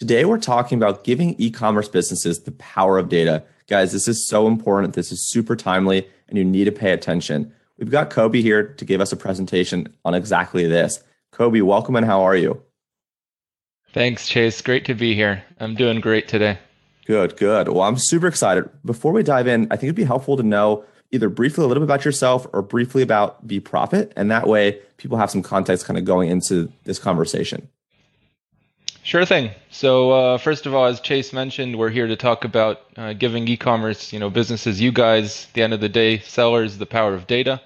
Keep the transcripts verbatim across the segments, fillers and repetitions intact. Today, we're talking about giving e-commerce businesses the power of data. Guys, this is so important. This is super timely, and you need to pay attention. We've got Kobe here to give us a presentation on exactly this. Kobe, welcome, and how are you? Thanks, Chase. Great to be here. I'm doing great today. Good, good. Well, I'm super excited. Before we dive in, I think it'd be helpful to know either briefly a little bit about yourself or briefly about BeProfit, and that way people have some context kind of going into this conversation. Sure thing. So uh, first of all, as Chase mentioned, we're here to talk about uh, giving e-commerce, you know, businesses, you guys, at the end of the day, sellers, the power of data.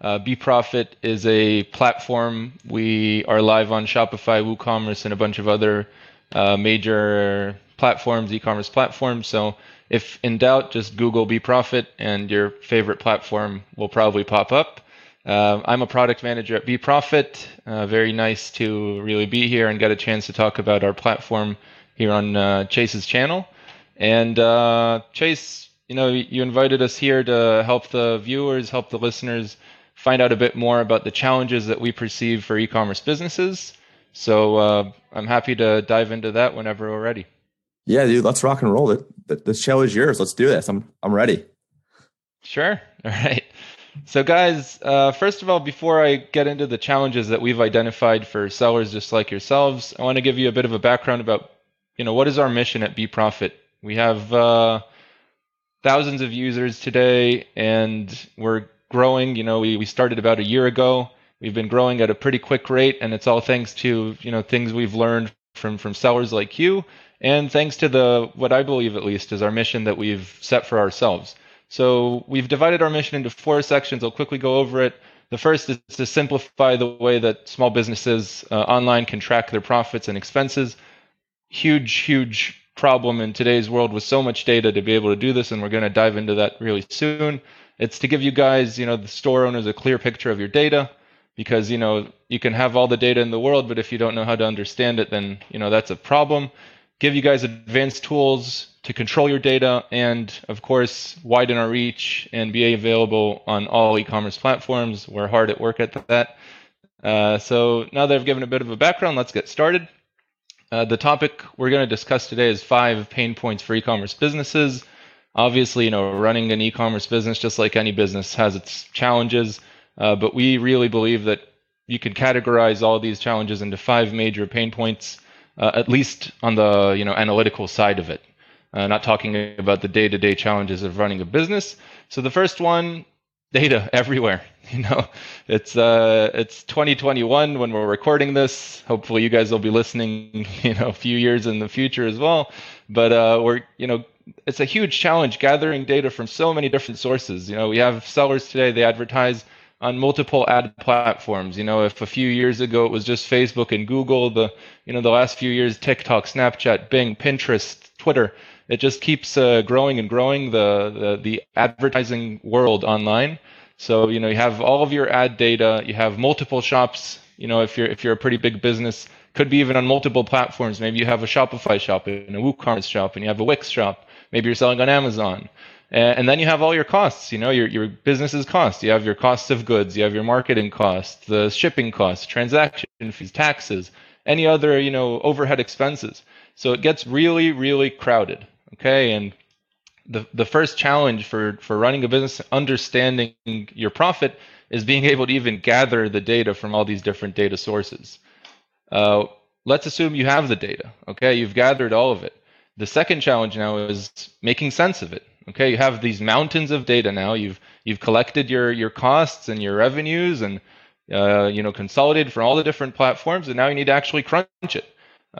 Uh, BeProfit is a platform. We are live on Shopify, WooCommerce, and a bunch of other uh, major platforms, e-commerce platforms. So if in doubt, just Google BeProfit and your favorite platform will probably pop up. Uh, I'm a product manager at BeProfit. Uh, very nice to really be here and get a chance to talk about our platform here on uh, Chase's channel. And uh, Chase, you know, you invited us here to help the viewers, help the listeners find out a bit more about the challenges that we perceive for e-commerce businesses. So uh, I'm happy to dive into that whenever we're ready. Yeah, dude, let's rock and roll. The, the, the show is yours. Let's do this. I'm I'm ready. Sure. All right. So guys, uh, first of all, before I get into the challenges that we've identified for sellers just like yourselves, I want to give you a bit of a background about, you know, what is our mission at BeProfit. We have uh, thousands of users today, and we're growing. You know, we, we started about a year ago. We've been growing at a pretty quick rate, and it's all thanks to, you know, things we've learned from from sellers like you, and thanks to the, what I believe at least, is our mission that we've set for ourselves. So we've divided our mission into four sections. I'll quickly go over it. The first is to simplify the way that small businesses uh, online can track their profits and expenses. Huge, huge problem in today's world with so much data to be able to do this, and we're going to dive into that really soon. It's to give you guys, you know, the store owners, a clear picture of your data, because, you know, you can have all the data in the world, but if you don't know how to understand it, then, you know, that's a problem. Give you guys advanced tools to control your data, and of course, widen our reach and be available on all e-commerce platforms. We're hard at work at that. Uh, so now that I've given a bit of a background, let's get started. Uh, the topic we're going to discuss today is five pain points for e-commerce businesses. Obviously, you know, running an e-commerce business, just like any business, has its challenges, uh, but we really believe that you could categorize all these challenges into five major pain points, uh, at least on the, you know, analytical side of it. Uh, not talking about the day-to-day challenges of running a business. So the first one, data everywhere. You know, it's uh, it's twenty twenty-one when we're recording this. Hopefully, you guys will be listening, you know, a few years in the future as well. But uh, we're, you know, it's a huge challenge gathering data from so many different sources. You know, we have sellers today; they advertise on multiple ad platforms. You know, if a few years ago it was just Facebook and Google, the you know the last few years TikTok, Snapchat, Bing, Pinterest, Twitter. It just keeps uh, growing and growing, the, the the advertising world online. So, you know, you have all of your ad data, you have multiple shops, you know, if you're if you're a pretty big business, could be even on multiple platforms. Maybe you have a Shopify shop and a WooCommerce shop and you have a Wix shop. Maybe you're selling on Amazon. And, and then you have all your costs, you know, your, your business's costs. You have your costs of goods, you have your marketing costs, the shipping costs, transaction fees, taxes, any other, you know, overhead expenses. So it gets really, really crowded. Okay, and the the first challenge for, for running a business, understanding your profit, is being able to even gather the data from all these different data sources. Uh, let's assume you have the data. Okay, you've gathered all of it. The second challenge now is making sense of it. Okay, you have these mountains of data now. You've you've collected your your costs and your revenues, and uh, you know, consolidated from all the different platforms, and now you need to actually crunch it.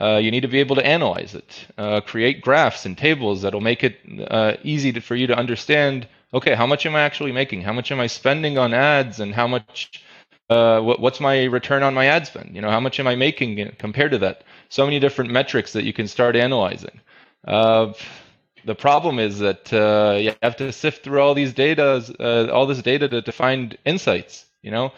Uh, you need to be able to analyze it, uh, create graphs and tables that'll make it uh, easy to, for you to understand, okay, how much am I actually making? How much am I spending on ads, and how much, uh, what, what's my return on my ad spend? You know, how much am I making compared to that? So many different metrics that you can start analyzing. Uh, the problem is that uh, you have to sift through all these data, uh, all this data to, to find insights, you know?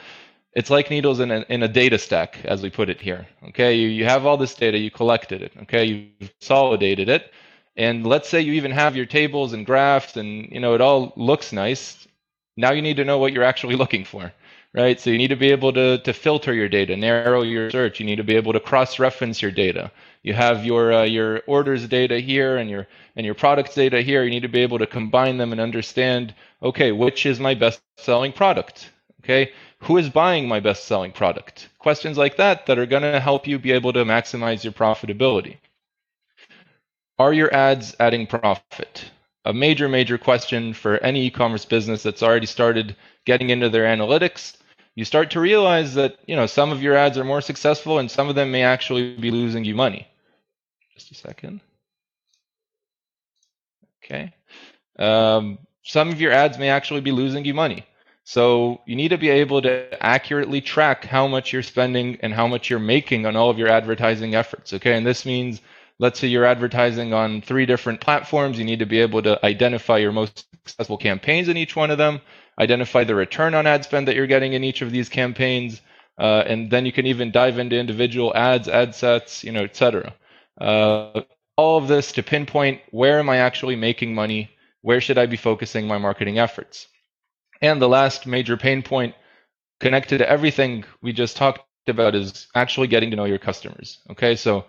It's like needles in a, in a data stack, as we put it here. Okay, you, you have all this data, you collected it. Okay, you consolidated it, and let's say you even have your tables and graphs, and you know it all looks nice. Now you need to know what you're actually looking for. right? So you need to be able to, to filter your data, narrow your search. You need to be able to cross-reference your data. You have your uh, your orders data here and your and your products data here. You need to be able to combine them and understand, okay, which is my best-selling product? Okay, who is buying my best-selling product? Questions like that that are going to help you be able to maximize your profitability. Are your ads adding profit? A major, major question for any e-commerce business that's already started getting into their analytics. You start to realize that, you know, some of your ads are more successful and some of them may actually be losing you money. Just a second. Okay. Um, some of your ads may actually be losing you money. So you need to be able to accurately track how much you're spending and how much you're making on all of your advertising efforts. Okay. And this means, let's say you're advertising on three different platforms. You need to be able to identify your most successful campaigns in each one of them, identify the return on ad spend that you're getting in each of these campaigns, uh, and then you can even dive into individual ads, ad sets, you know, et cetera. Uh, all of this to pinpoint, where am I actually making money? Where should I be focusing my marketing efforts? And the last major pain point connected to everything we just talked about is actually getting to know your customers. Okay, so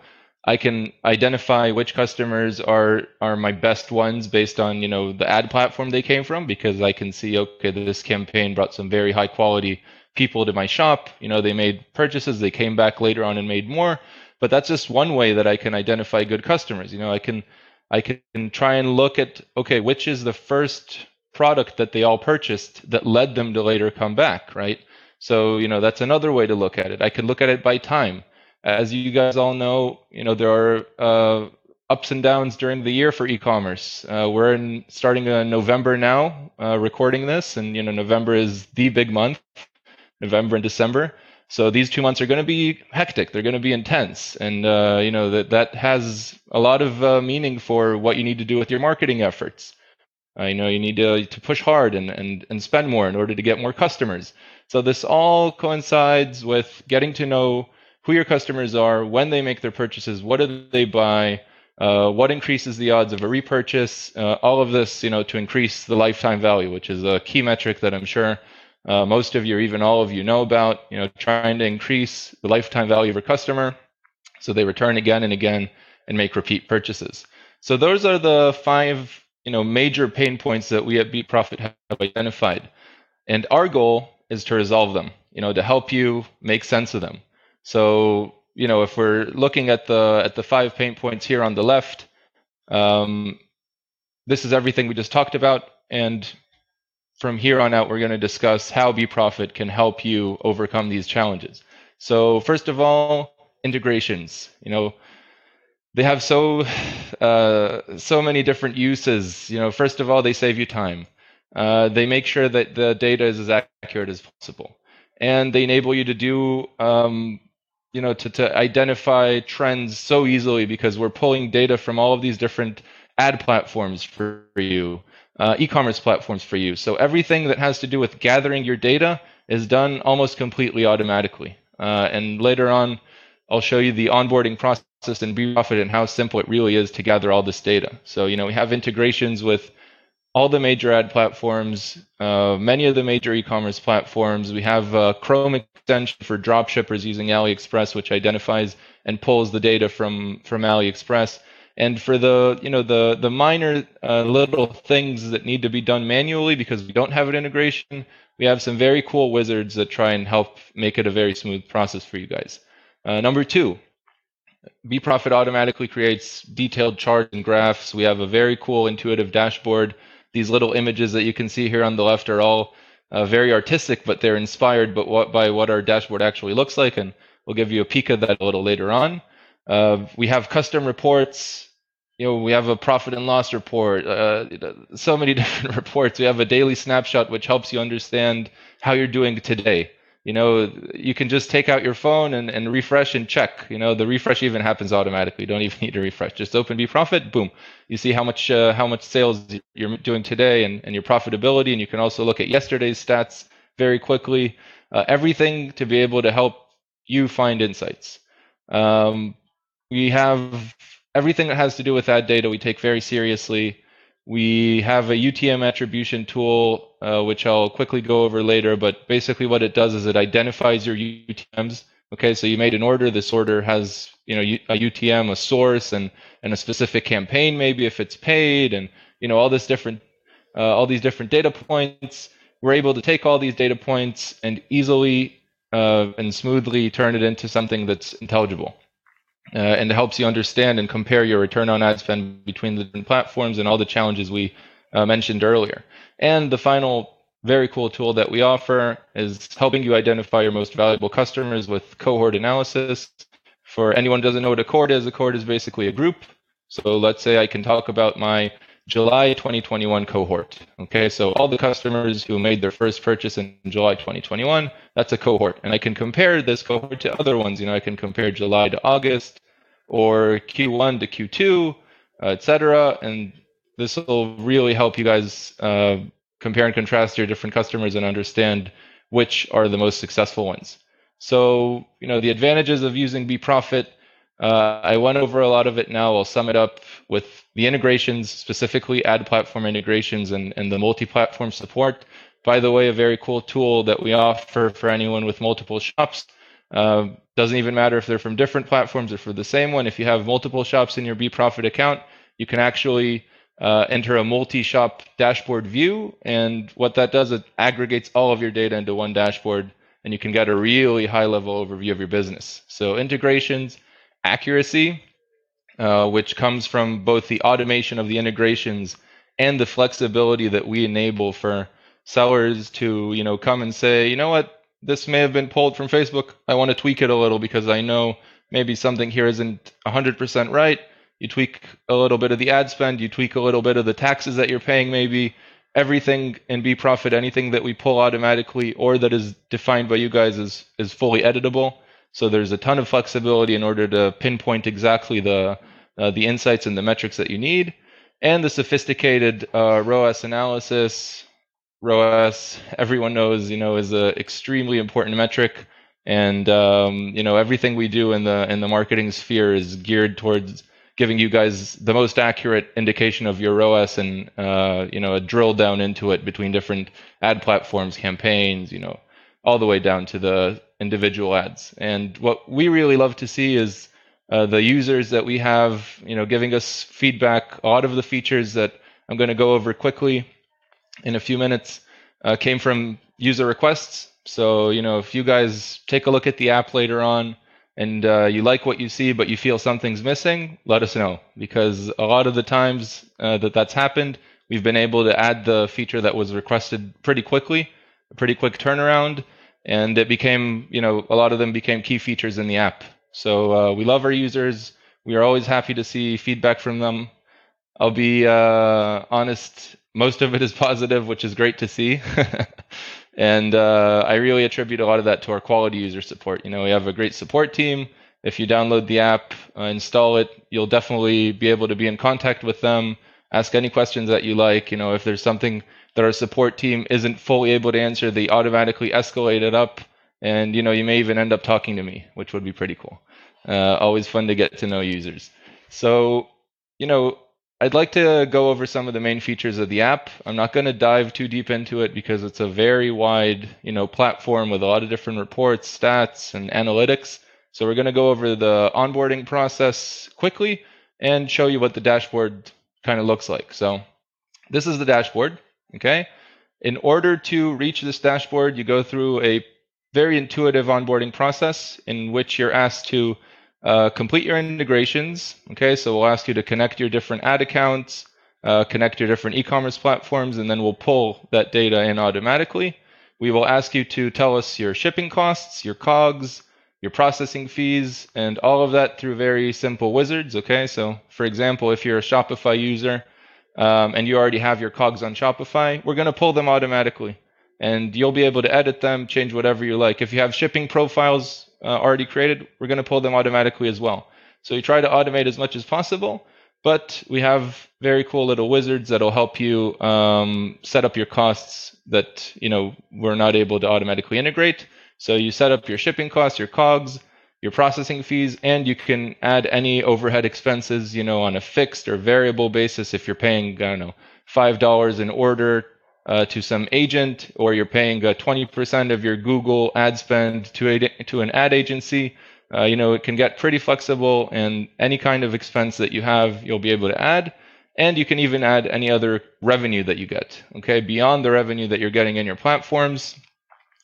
I can identify which customers are are my best ones based on, you know, the ad platform they came from, because I can see, okay, this campaign brought some very high quality people to my shop. You know, they made purchases, they came back later on and made more. But that's just one way that I can identify good customers. You know, I can I can try and look at, okay, which is the first product that they all purchased that led them to later come back, right? So, you know, that's another way to look at it. I can look at it by time. As you guys all know, you know, there are uh, ups and downs during the year for e-commerce. Uh, we're in, starting in November now, uh, recording this, and you know, November is the big month, November and December. So these two months are going to be hectic. They're going to be intense, and uh, you know that that has a lot of uh, meaning for what you need to do with your marketing efforts. Uh, you know, you need to to push hard and and and spend more in order to get more customers. So this all coincides with getting to know who your customers are, when they make their purchases, what do they buy, uh, what increases the odds of a repurchase, uh, all of this, you know, to increase the lifetime value, which is a key metric that I'm sure uh, most of you, or even all of you, know about. You know, trying to increase the lifetime value of your customer so they return again and again and make repeat purchases. So those are the five, you know, major pain points that we at BeProfit have identified, and our goal is to resolve them. You know, to help you make sense of them. So, you know, if we're looking at the at the five pain points here on the left, um, this is everything we just talked about. And from here on out, we're going to discuss how BeProfit can help you overcome these challenges. So first of all, integrations. You know, they have so uh, so many different uses. You know, first of all, they save you time. Uh, they make sure that the data is as accurate as possible. And they enable you to do um, you know, to, to identify trends so easily, because we're pulling data from all of these different ad platforms for you, uh, e-commerce platforms for you. So everything that has to do with gathering your data is done almost completely automatically. Uh, and later on, I'll show you the onboarding process in BeProfit and how simple it really is to gather all this data. So, you know, we have integrations with all the major ad platforms, uh, many of the major e-commerce platforms. We have a Chrome extension for dropshippers using AliExpress, which identifies and pulls the data from from AliExpress. And for the you know the the minor uh, little things that need to be done manually because we don't have an integration, we have some very cool wizards that try and help make it a very smooth process for you guys. Uh, number two, BeProfit automatically creates detailed charts and graphs. We have a very cool intuitive dashboard. These little images that you can see here on the left are all uh, very artistic, but they're inspired but what, by what our dashboard actually looks like, and we'll give you a peek of that a little later on. Uh, we have custom reports. You know, we have a profit and loss report, uh, so many different reports. We have a daily snapshot, which helps you understand how you're doing today. You know, you can just take out your phone and, and refresh and check. You know, the refresh even happens automatically. You don't even need to refresh. Just open BeProfit, boom. You see how much uh, how much sales you're doing today and, and your profitability. And you can also look at yesterday's stats very quickly. Uh, everything to be able to help you find insights. Um, we have everything that has to do with ad data we take very seriously. We have a U T M attribution tool, uh, which I'll quickly go over later, but basically what it does is it identifies your U T Ms. Okay, so you made an order. This order has, you know, a U T M, a source, and and a specific campaign, maybe if it's paid, and you know all this different, uh, all these different data points. We're able to take all these data points and easily uh, and smoothly turn it into something that's intelligible, uh, and it helps you understand and compare your return on ad spend between the different platforms and all the challenges we uh, mentioned earlier. And the final very cool tool that we offer is helping you identify your most valuable customers with cohort analysis. For anyone who doesn't know what a cohort is, a cohort is basically a group. So let's say I can talk about my July twenty twenty-one cohort. Okay, so all the customers who made their first purchase in July twenty twenty-one, that's a cohort. And I can compare this cohort to other ones. You know, I can compare July to August or Q one to Q two, uh, et cetera. And this will really help you guys uh, compare and contrast your different customers and understand which are the most successful ones. So, you know, the advantages of using BeProfit, uh, I went over a lot of it now. I'll sum it up with the integrations, specifically ad platform integrations and, and the multi-platform support. By the way, a very cool tool that we offer for anyone with multiple shops. Uh, doesn't even matter if they're from different platforms or for the same one. If you have multiple shops in your BeProfit account, you can actually Uh, enter a multi-shop dashboard view, and what that does, it aggregates all of your data into one dashboard, and you can get a really high-level overview of your business. So integrations, accuracy, uh, which comes from both the automation of the integrations and the flexibility that we enable for sellers to, you know, come and say, you know what, this may have been pulled from Facebook. I want to tweak it a little because I know maybe something here isn't one hundred percent right. You tweak a little bit of the ad spend, you tweak a little bit of the taxes that you're paying maybe, everything in BeProfit, anything that we pull automatically or that is defined by you guys is, is fully editable. So there's a ton of flexibility in order to pinpoint exactly the, uh, the insights and the metrics that you need. And the sophisticated uh, R O A S analysis, R O A S, everyone knows, you know, is an extremely important metric. And, um, you know, everything we do in the, in the marketing sphere is geared towards giving you guys the most accurate indication of your R O A S and uh, you know, a drill down into it between different ad platforms, campaigns, you know, all the way down to the individual ads. And what we really love to see is uh, the users that we have, you know, giving us feedback. A lot of the features that I'm going to go over quickly in a few minutes uh, came from user requests. So, you know, if you guys take a look at the app later on, and uh, you like what you see, but you feel something's missing, let us know. Because a lot of the times uh, that that's happened, we've been able to add the feature that was requested pretty quickly, a pretty quick turnaround, and it became, you know, a lot of them became key features in the app. So uh, we love our users. We are always happy to see feedback from them. I'll be uh, honest, most of it is positive, which is great to see. And uh, I really attribute a lot of that to our quality user support. You know, we have a great support team. If you download the app, uh, install it, you'll definitely be able to be in contact with them, ask any questions that you like. You know, if there's something that our support team isn't fully able to answer, they automatically escalate it up. And, you know, you may even end up talking to me, which would be pretty cool. Uh, always fun to get to know users. So, you know, I'd like to go over some of the main features of the app. I'm not going to dive too deep into it because it's a very wide, you know, platform with a lot of different reports, stats, and analytics. So we're going to go over the onboarding process quickly and show you what the dashboard kind of looks like. So this is the dashboard, okay? In order to reach this dashboard, you go through a very intuitive onboarding process in which you're asked to Uh, complete your integrations, okay? So we'll ask you to connect your different ad accounts, uh, connect your different e-commerce platforms, and then we'll pull that data in automatically. We will ask you to tell us your shipping costs, your COGS, your processing fees, and all of that through very simple wizards, okay? So for example, if you're a Shopify user um, and you already have your COGS on Shopify, we're gonna pull them automatically. And you'll be able to edit them, change whatever you like. If you have shipping profiles, Uh, already created, we're going to pull them automatically as well. So you try to automate as much as possible, but we have very cool little wizards that'll help you um, set up your costs that, you know, we're not able to automatically integrate. So you set up your shipping costs, your COGS, your processing fees, and you can add any overhead expenses, you know, on a fixed or variable basis. If you're paying, I don't know, five dollars an order uh, to some agent, or you're paying uh, twenty percent of your Google ad spend to, a, to an ad agency, uh, you know, it can get pretty flexible, and any kind of expense that you have, you'll be able to add. And you can even add any other revenue that you get, okay? Beyond the revenue that you're getting in your platforms,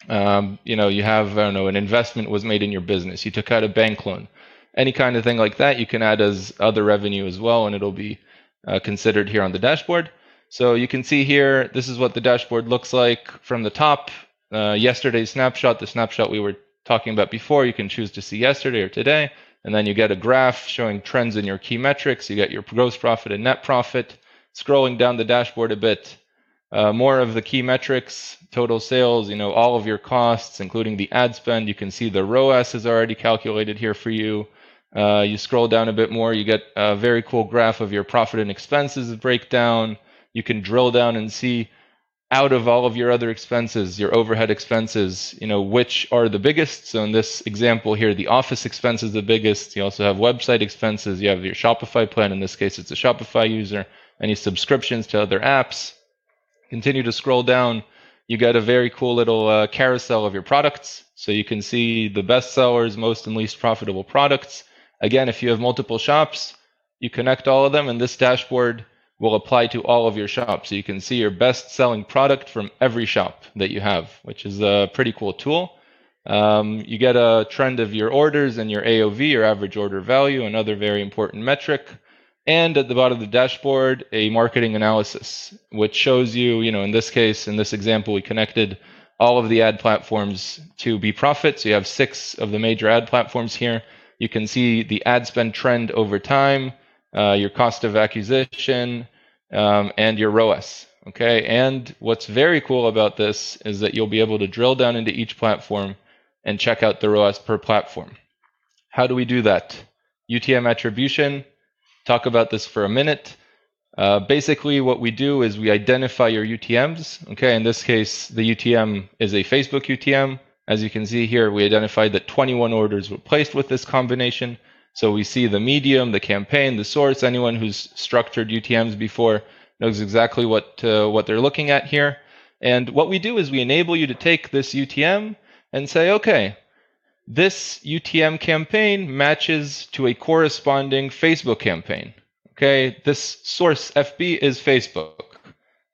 um, you know, you have, I don't know, an investment was made in your business. You took out a bank loan. Any kind of thing like that, you can add as other revenue as well, and it'll be uh, considered here on the dashboard. So you can see here, this is what the dashboard looks like from the top. Uh, yesterday's snapshot, the snapshot we were talking about before, you can choose to see yesterday or today. And then you get a graph showing trends in your key metrics. You get your gross profit and net profit. Scrolling down the dashboard a bit, uh, more of the key metrics, total sales, you know, all of your costs, including the ad spend. You can see the R O A S is already calculated here for you. Uh, you scroll down a bit more, you get a very cool graph of your profit and expenses breakdown. You can drill down and see out of all of your other expenses, your overhead expenses, you know, which are the biggest. So in this example here, the office expense is the biggest. You also have website expenses. You have your Shopify plan. In this case, it's a Shopify user. Any subscriptions to other apps. Continue to scroll down. You get a very cool little uh, carousel of your products. So you can see the best sellers, most and least profitable products. Again, if you have multiple shops, you connect all of them in this dashboard. Will apply to all of your shops. So you can see your best-selling product from every shop that you have, which is a pretty cool tool. Um, you get a trend of your orders and your A O V, your average order value, another very important metric. And at the bottom of the dashboard, a marketing analysis, which shows you, you know, in this case, in this example, we connected all of the ad platforms to BeProfit. So you have six of the major ad platforms here. You can see the ad spend trend over time, uh, your cost of acquisition, Um, and your R O A S, okay? And what's very cool about this is that you'll be able to drill down into each platform and check out the R O A S per platform. How do we do that? U T M attribution, talk about this for a minute. Uh, basically, what we do is we identify your U T Ms, okay? In this case, the U T M is a Facebook U T M. As you can see here, we identified that twenty-one orders were placed with this combination. So we see the medium, the campaign, the source. Anyone who's structured U T Ms before knows exactly what uh, what they're looking at here. And what we do is we enable you to take this U T M and say, okay, this U T M campaign matches to a corresponding Facebook campaign. Okay, this source F B is Facebook.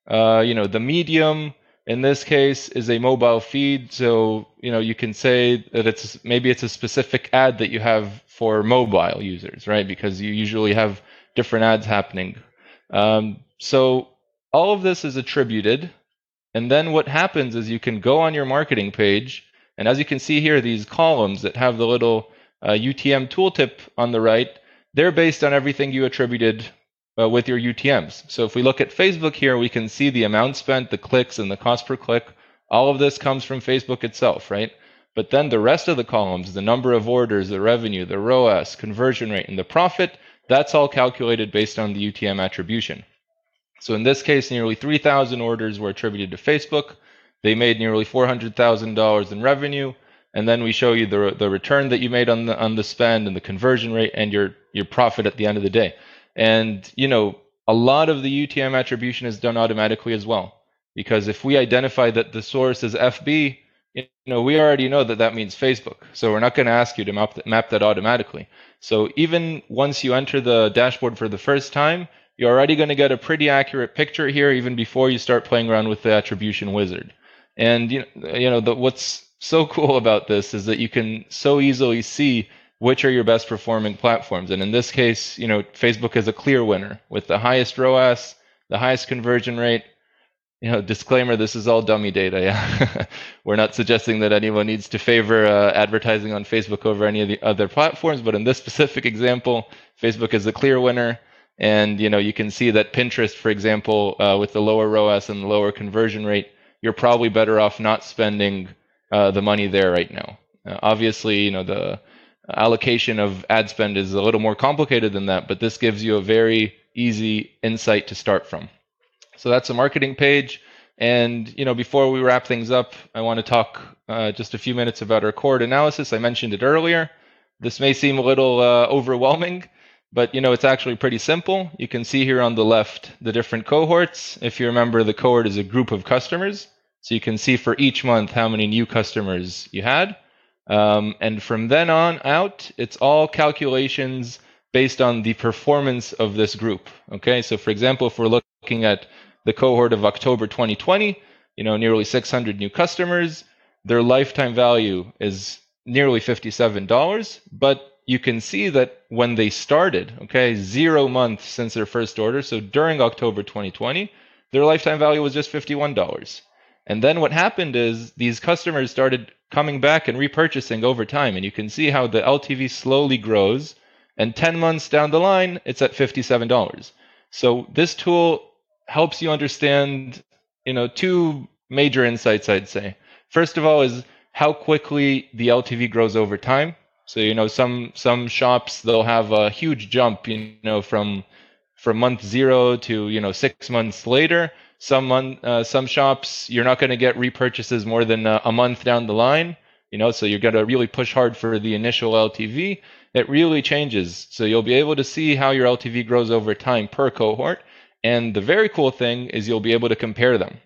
Uh, you know, the medium in this case is a mobile feed. So you know, you can say that it's maybe it's a specific ad that you have for mobile users, right? Because you usually have different ads happening. Um, so all of this is attributed. And then what happens is you can go on your marketing page. And as you can see here, these columns that have the little uh, U T M tooltip on the right, they're based on everything you attributed uh, with your U T Ms. So if we look at Facebook here, we can see the amount spent, the clicks, and the cost per click. All of this comes from Facebook itself, right? But then the rest of the columns, the number of orders, the revenue, the R O A S, conversion rate, and the profit, that's all calculated based on the U T M attribution. So in this case, nearly three thousand orders were attributed to Facebook. They made nearly four hundred thousand dollars in revenue. And then we show you the, the return that you made on the, on the spend and the conversion rate and your, your profit at the end of the day. And, you know, a lot of the U T M attribution is done automatically as well. Because if we identify that the source is F B, you know, we already know that that means Facebook. So we're not going to ask you to map that, map that automatically. So even once you enter the dashboard for the first time, you're already going to get a pretty accurate picture here, even before you start playing around with the attribution wizard. And you know, you know the, what's so cool about this is that you can so easily see which are your best performing platforms. And in this case, you know, Facebook is a clear winner with the highest R O A S, the highest conversion rate. You know, disclaimer, this is all dummy data. Yeah, we're not suggesting that anyone needs to favor uh, advertising on Facebook over any of the other platforms. But in this specific example, Facebook is the clear winner. And, you know, you can see that Pinterest, for example, uh, with the lower R O A S and the lower conversion rate, you're probably better off not spending uh, the money there right now. Uh, obviously, you know, the allocation of ad spend is a little more complicated than that, but this gives you a very easy insight to start from. So that's a marketing page. And, you know, before we wrap things up, I want to talk uh, just a few minutes about our cohort analysis. I mentioned it earlier. This may seem a little uh, overwhelming, But, you know, it's actually pretty simple. You can see here on the left the different cohorts. If you remember, the cohort is a group of customers. So you can see for each month how many new customers you had. Um, and from then on out, it's all calculations based on the performance of this group. Okay, so for example, if we're looking at the cohort of October twenty twenty, you know, nearly six hundred new customers, their lifetime value is nearly fifty-seven dollars. But you can see that when they started, okay, zero months since their first order, so during October twenty twenty, their lifetime value was just fifty-one dollars. And then what happened is these customers started coming back and repurchasing over time. And you can see how the L T V slowly grows. And ten months down the line, it's at fifty-seven dollars. So this tool helps you understand, you know, two major insights, I'd say. First of all is how quickly the L T V grows over time. So, you know, some some shops, they'll have a huge jump, you know, from from month zero to, you know, six months later. Some uh, some shops, you're not going to get repurchases more than a, a month down the line, you know, so you're going to really push hard for the initial L T V. It really changes. So you'll be able to see how your L T V grows over time per cohort. And the very cool thing is you'll be able to compare them.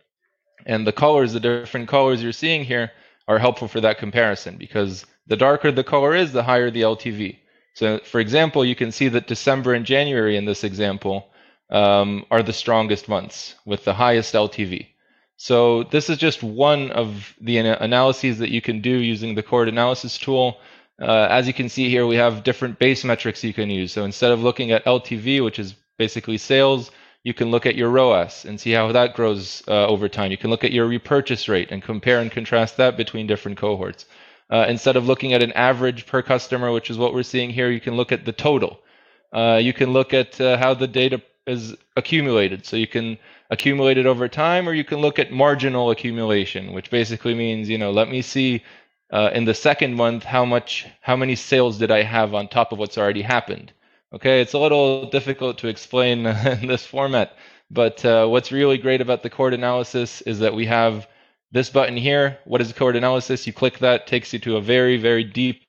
And the colors, the different colors you're seeing here are helpful for that comparison, because the darker the color is, the higher the L T V. So for example, you can see that December and January in this example Um, are the strongest months with the highest L T V. So this is just one of the analyses that you can do using the cohort analysis tool. Uh, as you can see here, we have different base metrics you can use. So instead of looking at L T V, which is basically sales, you can look at your R O A S and see how that grows uh, over time. You can look at your repurchase rate and compare and contrast that between different cohorts. Uh, instead of looking at an average per customer, which is what we're seeing here, you can look at the total. Uh, you can look at uh, how the data is accumulated. So you can accumulate it over time, or you can look at marginal accumulation, which basically means, you know, let me see uh, in the second month how much, how many sales did I have on top of what's already happened. Okay, it's a little difficult to explain in this format, but uh, what's really great about the cohort analysis is that we have this button here. What is cohort analysis? You click that, takes you to a very, very deep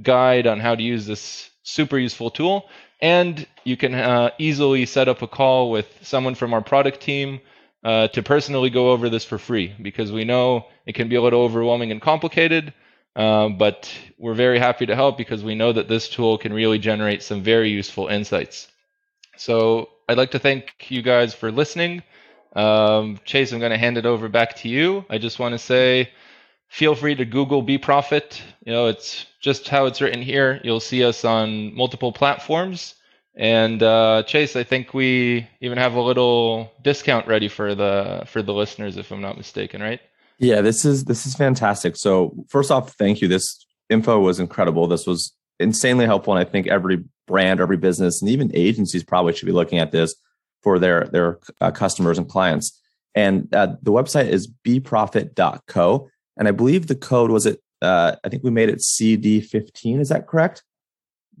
guide on how to use this super useful tool. And you can uh, easily set up a call with someone from our product team uh, to personally go over this for free, because we know it can be a little overwhelming and complicated, uh, but we're very happy to help because we know that this tool can really generate some very useful insights. So I'd like to thank you guys for listening. Um, Chase, I'm going to hand it over back to you. I just want to say, feel free to Google BeProfit. You know, it's just how it's written here. You'll see us on multiple platforms. And uh, Chase, I think we even have a little discount ready for the for the listeners, if I'm not mistaken, right? Yeah, this is this is fantastic. So first off, thank you. This info was incredible. This was insanely helpful, and I think every brand, every business, and even agencies probably should be looking at this for their their uh, customers and clients. And uh, the website is beprofit dot co. And I believe the code was it, uh, I think we made it C D fifteen. Is that correct?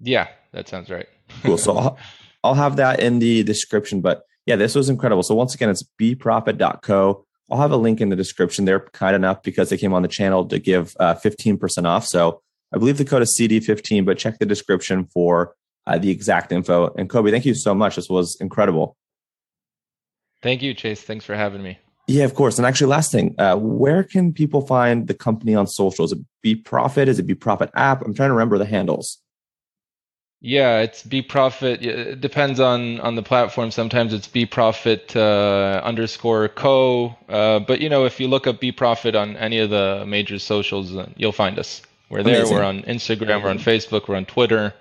Yeah, that sounds right. Cool. So I'll, I'll have that in the description. But yeah, this was incredible. So once again, it's beprofit dot co. I'll have a link in the description. They're kind enough, because they came on the channel, to give uh, fifteen percent off. So I believe the code is C D fifteen, but check the description for uh, the exact info. And Kobe, thank you so much. This was incredible. Thank you, Chase. Thanks for having me. Yeah, of course. And actually, last thing, uh, where can people find the company on social? Is it BeProfit? Is it BeProfit app? I'm trying to remember the handles. Yeah, it's BeProfit. It depends on on the platform. Sometimes it's BeProfit uh, underscore co. Uh, but, you know, if you look up BeProfit on any of the major socials, you'll find us. We're there. Amazing. We're on Instagram. We're on Facebook. We're on Twitter.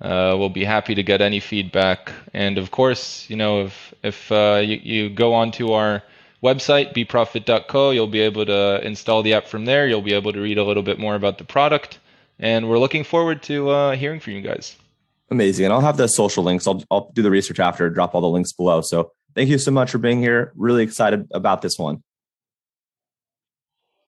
Uh, we'll be happy to get any feedback. And of course, you know, if if uh, you, you go on to our website, beprofit dot co. You'll be able to install the app from there. You'll be able to read a little bit more about the product. And we're looking forward to uh, hearing from you guys. Amazing. And I'll have the social links. I'll, I'll do the research after, drop all the links below. So thank you so much for being here. Really excited about this one.